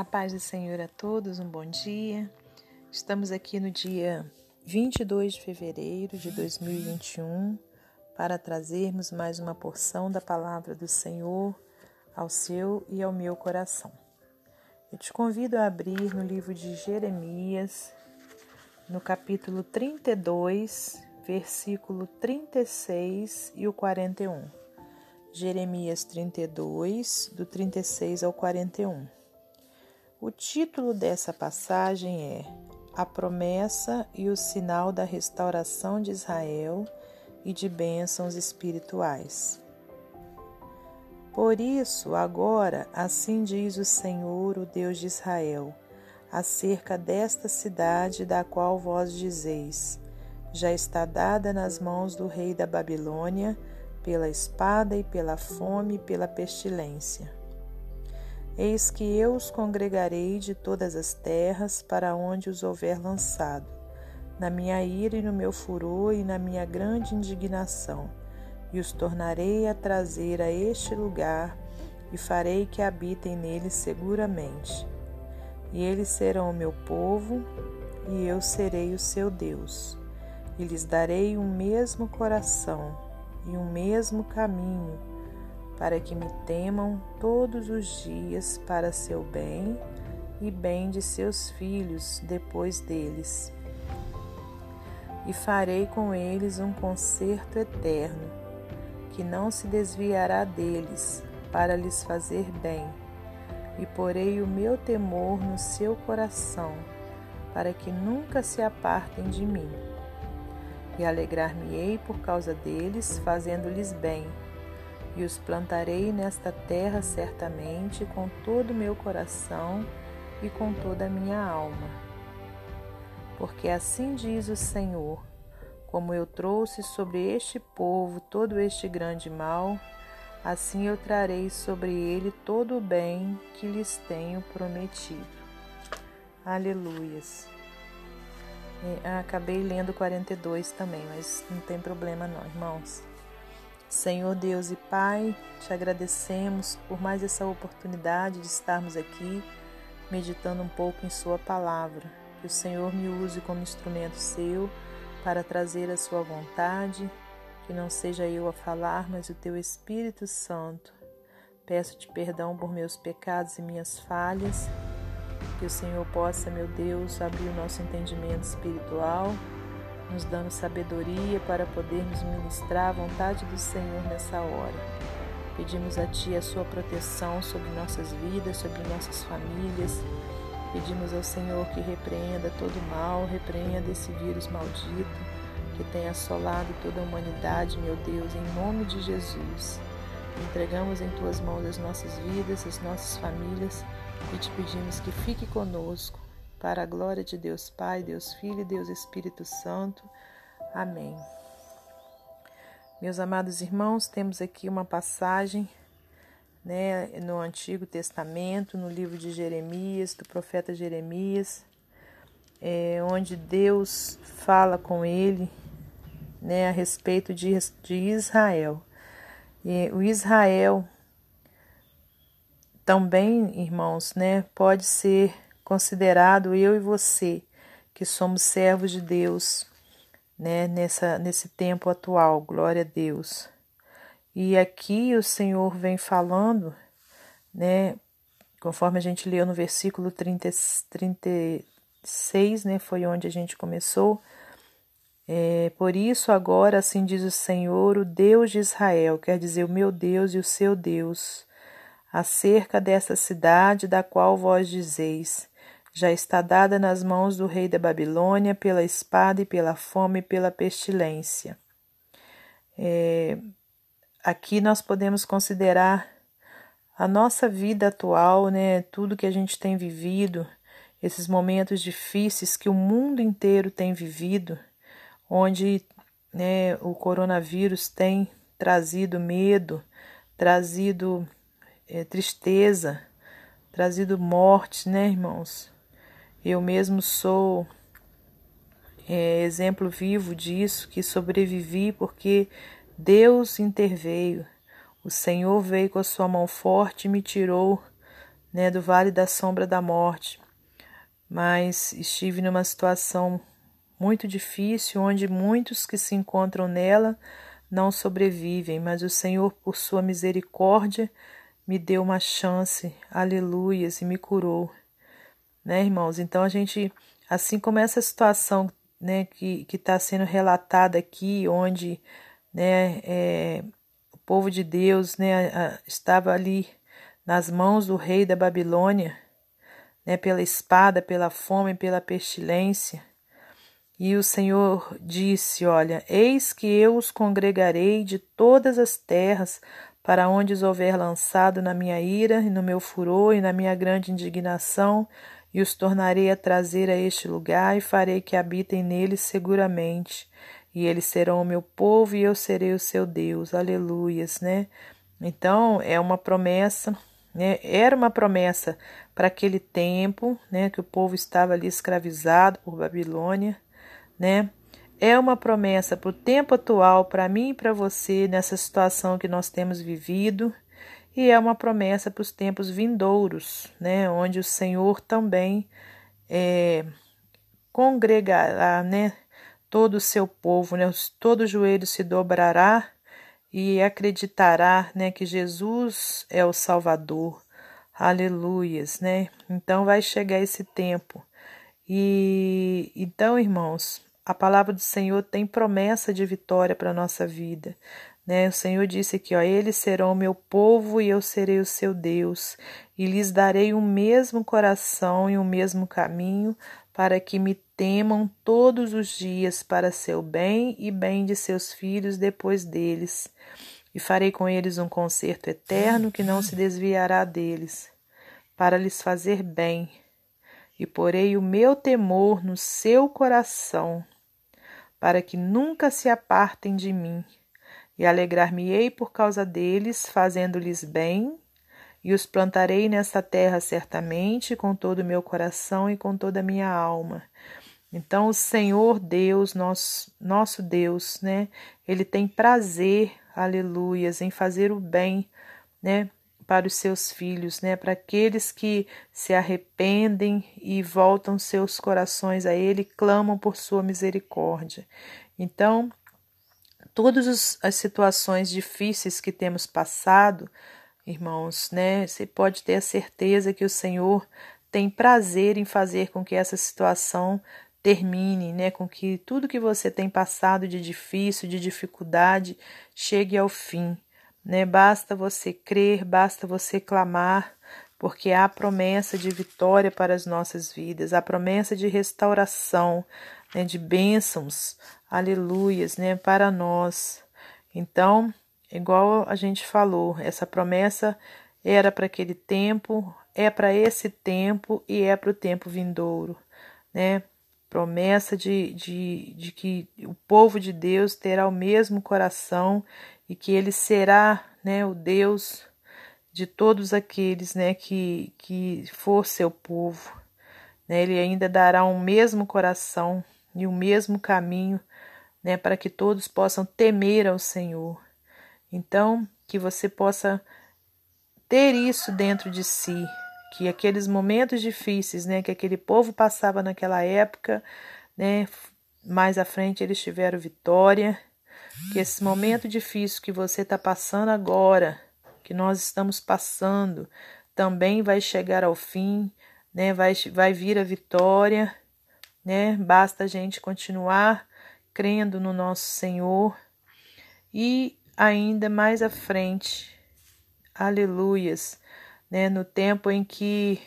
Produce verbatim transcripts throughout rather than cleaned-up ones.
A paz do Senhor a todos, um bom dia. Estamos aqui no dia vinte e dois de fevereiro de dois mil e vinte e um para trazermos mais uma porção da palavra do Senhor ao seu e ao meu coração. Eu te convido a abrir no livro de Jeremias, no capítulo trinta e dois, versículo trinta e seis e o quarenta e um. Jeremias trinta e dois, do trinta e seis ao quarenta e um. O título dessa passagem é A Promessa e o Sinal da Restauração de Israel e de Bênçãos Espirituais. Por isso, agora, assim diz o Senhor, o Deus de Israel, acerca desta cidade da qual vós dizeis, já está dada nas mãos do rei da Babilônia, pela espada e pela fome e pela pestilência. Eis que eu os congregarei de todas as terras para onde os houver lançado, na minha ira e no meu furor e na minha grande indignação, e os tornarei a trazer a este lugar e farei que habitem nele seguramente. E eles serão o meu povo e eu serei o seu Deus. E lhes darei um mesmo coração e um mesmo caminho, para que me temam todos os dias para seu bem e bem de seus filhos depois deles. E farei com eles um concerto eterno, que não se desviará deles, para lhes fazer bem. E porei o meu temor no seu coração, para que nunca se apartem de mim. E alegrar-me-ei por causa deles, fazendo-lhes bem. E os plantarei nesta terra certamente com todo o meu coração e com toda a minha alma. Porque assim diz o Senhor, como eu trouxe sobre este povo todo este grande mal, assim eu trarei sobre ele todo o bem que lhes tenho prometido. Aleluias. Acabei lendo quarenta e dois também, mas não tem problema não, irmãos. Senhor Deus e Pai, te agradecemos por mais essa oportunidade de estarmos aqui, meditando um pouco em Sua palavra. Que o Senhor me use como instrumento Seu para trazer a Sua vontade, que não seja eu a falar, mas o Teu Espírito Santo. Peço-te perdão por meus pecados e minhas falhas, que o Senhor possa, meu Deus, abrir o nosso entendimento espiritual, nos dando sabedoria para podermos ministrar a vontade do Senhor nessa hora. Pedimos a Ti a Sua proteção sobre nossas vidas, sobre nossas famílias. Pedimos ao Senhor que repreenda todo mal, repreenda esse vírus maldito que tem assolado toda a humanidade, meu Deus, em nome de Jesus. Entregamos em Tuas mãos as nossas vidas, as nossas famílias e Te pedimos que fique conosco. Para a glória de Deus Pai, Deus Filho e Deus Espírito Santo. Amém. Meus amados irmãos, temos aqui uma passagem, né, no Antigo Testamento, no livro de Jeremias, do profeta Jeremias, é, onde Deus fala com ele, né, a respeito de, de Israel. E o Israel também, irmãos, né, pode ser considerado eu e você, que somos servos de Deus, né, nessa, nesse tempo atual, glória a Deus. E aqui o Senhor vem falando, né, conforme a gente leu no versículo trinta, trinta e seis, né, foi onde a gente começou, é, por isso agora assim diz o Senhor, o Deus de Israel, quer dizer o meu Deus e o seu Deus, acerca dessa cidade da qual vós dizeis, já está dada nas mãos do rei da Babilônia pela espada e pela fome e pela pestilência. É, aqui nós podemos considerar a nossa vida atual, né, tudo que a gente tem vivido, esses momentos difíceis que o mundo inteiro tem vivido, onde, né, o coronavírus tem trazido medo, trazido é, tristeza, trazido morte, né, irmãos? Eu mesmo sou é, exemplo vivo disso, que sobrevivi porque Deus interveio. O Senhor veio com a sua mão forte e me tirou né, do vale da sombra da morte, mas estive numa situação muito difícil, onde muitos que se encontram nela não sobrevivem, mas o Senhor, por sua misericórdia, me deu uma chance, aleluia, e me curou, né, irmãos? Então, a gente, assim como essa situação, né, que está sendo relatada aqui, onde, né, é, o povo de Deus, né, a, estava ali nas mãos do rei da Babilônia, né, pela espada, pela fome, pela pestilência, e o Senhor disse, olha, eis que eu os congregarei de todas as terras para onde os houver lançado na minha ira, e no meu furor, e na minha grande indignação, e os tornarei a trazer a este lugar, e farei que habitem neles seguramente. E eles serão o meu povo, e eu serei o seu Deus. Aleluias, né? Então, é uma promessa, né? Era uma promessa para aquele tempo, né? Que o povo estava ali escravizado por Babilônia, né? É uma promessa para o tempo atual, para mim e para você, nessa situação que nós temos vivido, e é uma promessa para os tempos vindouros, né? Onde o Senhor também é, congregará, né? Todo o seu povo, né? Todo joelho se dobrará e acreditará, né? Que Jesus é o Salvador, aleluias, né? Então vai chegar esse tempo, e então, irmãos, a palavra do Senhor tem promessa de vitória para a nossa vida, né? O Senhor disse aqui, ó, eles serão o meu povo e eu serei o seu Deus, e lhes darei o mesmo coração e o mesmo caminho, para que me temam todos os dias para seu bem e bem de seus filhos depois deles, e farei com eles um concerto eterno que não se desviará deles, para lhes fazer bem, e porei o meu temor no seu coração, para que nunca se apartem de mim, e alegrar-me-ei por causa deles, fazendo-lhes bem, e os plantarei nessa terra certamente, com todo o meu coração e com toda a minha alma. Então, o Senhor Deus, nosso, nosso Deus, né? Ele tem prazer, aleluias, em fazer o bem, né? Para os seus filhos, né? Para aqueles que se arrependem e voltam seus corações a Ele, clamam por sua misericórdia. Então, todas as situações difíceis que temos passado, irmãos, né? Você pode ter a certeza que o Senhor tem prazer em fazer com que essa situação termine, né? Com que tudo que você tem passado de difícil, de dificuldade, chegue ao fim. Né? Basta você crer, basta você clamar, porque há promessa de vitória para as nossas vidas, há promessa de restauração, né? De bênçãos, aleluias, né? Para nós. Então, igual a gente falou, essa promessa era para aquele tempo, é para esse tempo e é para o tempo vindouro, né? Promessa de, de, de que o povo de Deus terá o mesmo coração e que ele será, né, o Deus de todos aqueles, né, que, que for seu povo, né? Ele ainda dará o mesmo coração e o mesmo caminho, né, para que todos possam temer ao Senhor. Então, que você possa ter isso dentro de si, que aqueles momentos difíceis, né, que aquele povo passava naquela época, né, mais à frente eles tiveram vitória, que esse momento difícil que você está passando agora, que nós estamos passando, também vai chegar ao fim, né, vai, vai vir a vitória, né, basta a gente continuar crendo no nosso Senhor, e ainda mais à frente, aleluias, né, no tempo em que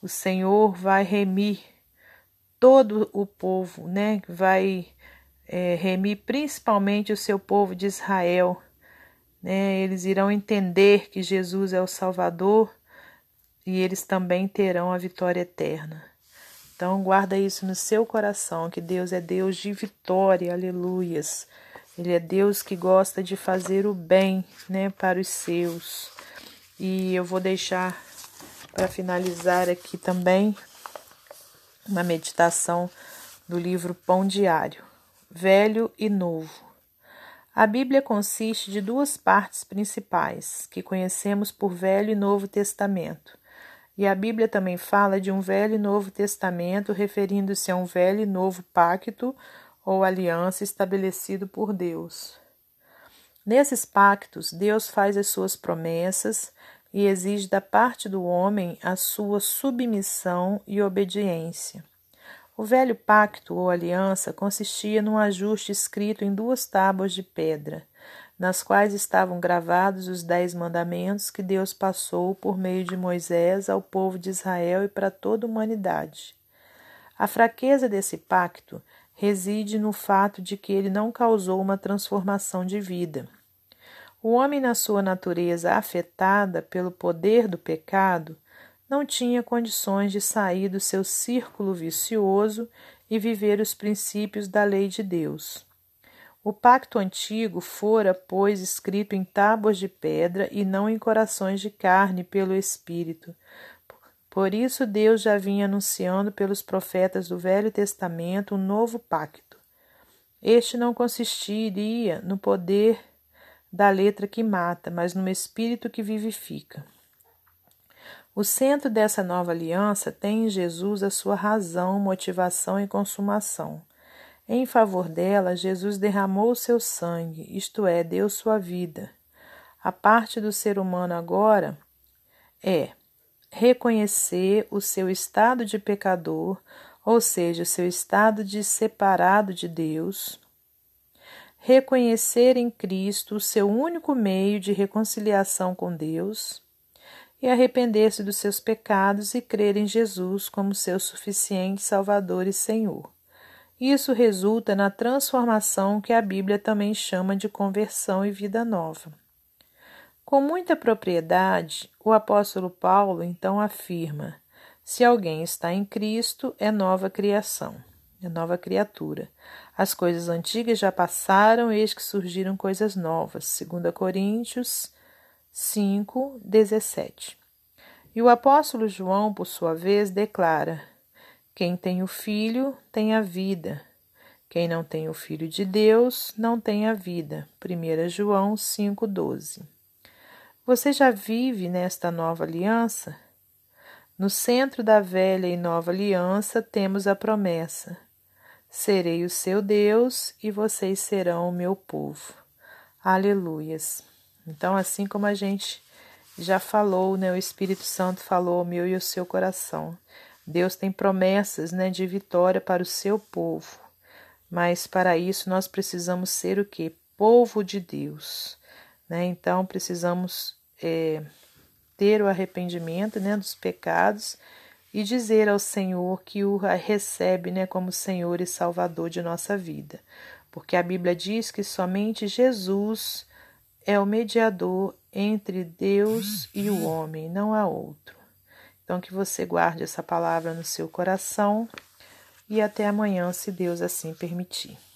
o Senhor vai remir todo o povo, né, vai é, remir principalmente o seu povo de Israel, né, eles irão entender que Jesus é o Salvador e eles também terão a vitória eterna. Então, guarda isso no seu coração, que Deus é Deus de vitória, aleluias. Ele é Deus que gosta de fazer o bem, né, para os seus. E eu vou deixar para finalizar aqui também uma meditação do livro Pão Diário, Velho e Novo. A Bíblia consiste de duas partes principais, que conhecemos por Velho e Novo Testamento, e E a Bíblia também fala de um Velho e Novo Testamento, referindo-se a um velho e novo pacto ou aliança estabelecido por Deus. Nesses pactos, Deus faz as suas promessas e exige da parte do homem a sua submissão e obediência. O velho pacto ou aliança consistia num ajuste escrito em duas tábuas de pedra, nas quais estavam gravados os dez mandamentos que Deus passou por meio de Moisés ao povo de Israel e para toda a humanidade. A fraqueza desse pacto reside no fato de que ele não causou uma transformação de vida. O homem, na sua natureza afetada pelo poder do pecado, não tinha condições de sair do seu círculo vicioso e viver os princípios da lei de Deus. O pacto antigo fora, pois, escrito em tábuas de pedra e não em corações de carne pelo Espírito. Por isso, Deus já vinha anunciando pelos profetas do Velho Testamento um novo pacto. Este não consistiria no poder da letra que mata, mas no Espírito que vivifica. O centro dessa nova aliança tem em Jesus a sua razão, motivação e consumação. Em favor dela, Jesus derramou o seu sangue, isto é, deu sua vida. A parte do ser humano agora é reconhecer o seu estado de pecador, ou seja, o seu estado de separado de Deus, reconhecer em Cristo o seu único meio de reconciliação com Deus e arrepender-se dos seus pecados e crer em Jesus como seu suficiente Salvador e Senhor. Isso resulta na transformação que a Bíblia também chama de conversão e vida nova. Com muita propriedade, o apóstolo Paulo então afirma: se alguém está em Cristo, é nova criação, é nova criatura. As coisas antigas já passaram, eis que surgiram coisas novas. Segunda Coríntios cinco, dezessete. E o apóstolo João, por sua vez, declara: quem tem o Filho tem a vida. Quem não tem o Filho de Deus não tem a vida. Primeira João cinco, doze. Você já vive nesta nova aliança? No centro da velha e nova aliança temos a promessa: serei o seu Deus e vocês serão o meu povo. Aleluias! Então, assim como a gente já falou, né, o Espírito Santo falou ao meu e ao seu coração. Deus tem promessas, né, de vitória para o seu povo, mas para isso nós precisamos ser o quê? Povo de Deus, né? Então precisamos é, ter o arrependimento, né, dos pecados e dizer ao Senhor que o recebe, né, como Senhor e Salvador de nossa vida, porque a Bíblia diz que somente Jesus é o mediador entre Deus e o homem, não há outro. Então, que você guarde essa palavra no seu coração e até amanhã, se Deus assim permitir.